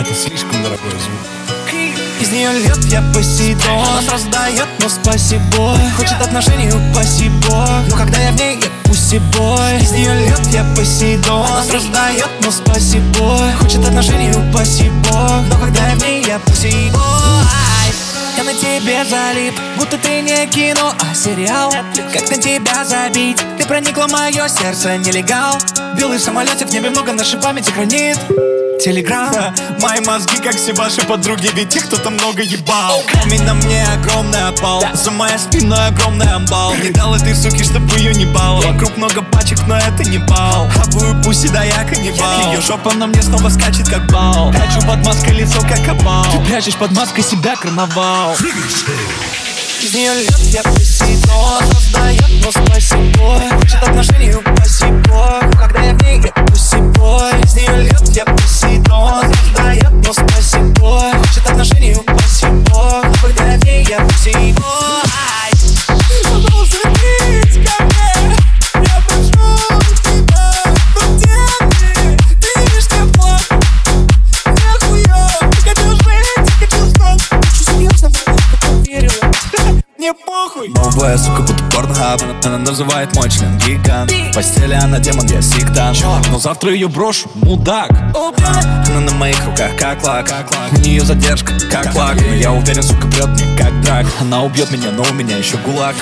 Это слишком дорогой звук. Из нее льет, я Посейдон. Она раздает, но спасибо. Хочет отношений, упаси бог. Но когда я в ней, я пуси бой. Из нее льет, я Посейдон. Она раздает, но спасибо. Хочет отношений, упаси бог. Но когда я в ней, я пуси бой. Я на тебе залип, будто ты не кино, а сериал. Как на тебя забить? Ты проникла в мое сердце, нелегал. Белый самолетик в небе, много нашей памяти хранит телеграмма. Мои мозги, как все ваши подруги, ведь их кто-то много ебал. Камень на мне огромный опал, за моей спиной огромный амбал. Не дал этой суки, чтоб ее не бал. Вокруг много пачек, но это не бал. Хапую пусть, да я каннибал. Ее жопа на мне снова скачет, как бал. Прячу под маской лицо, как опал. Ты прячешь под маской себя, карнавал. Из нее льет, я Посейдон. Раздает, но спасибо. Хочет отношений, упаси бог. Когда я в ней, я пусть и бой. Из нее льет, я Посейдон. Раздает, но спасибо. Хочет отношений, упаси бог. Когда я в ней, я пусть и бой. Новая сука, будто порнхаб. Она называет мой член гигант. В постели она демон, я сектант. Но завтра ее брошу, мудак. Она на моих руках, как лак. У нее задержка, как лак. Но я уверен, сука бьет мне, как драк. Она убьет меня, но у меня еще гулаг.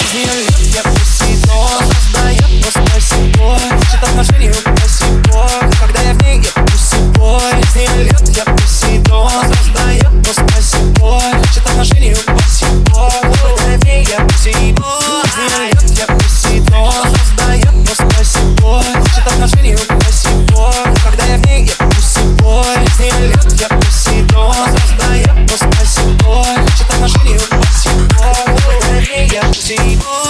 Из нее льет, я Посейдон. Раздает, но спасибо. Хочет отношений, упаси бог. Когда я в ней, я пуси бой. Из нее льет, я Посейдон. Раздает, но спасибо. Хочет отношений, упаси бог. Когда я в ней, я пуси бой. Из нее льет, я Посейдон. Раздает, но спасибо. Хочет отношений, упаси бог. Когда я в ней, я пуси бой. Из нее льет, я Посейдон. Раздает, но спасибо. Хочет отношений, упаси бог. Когда я в ней, я пуси бой.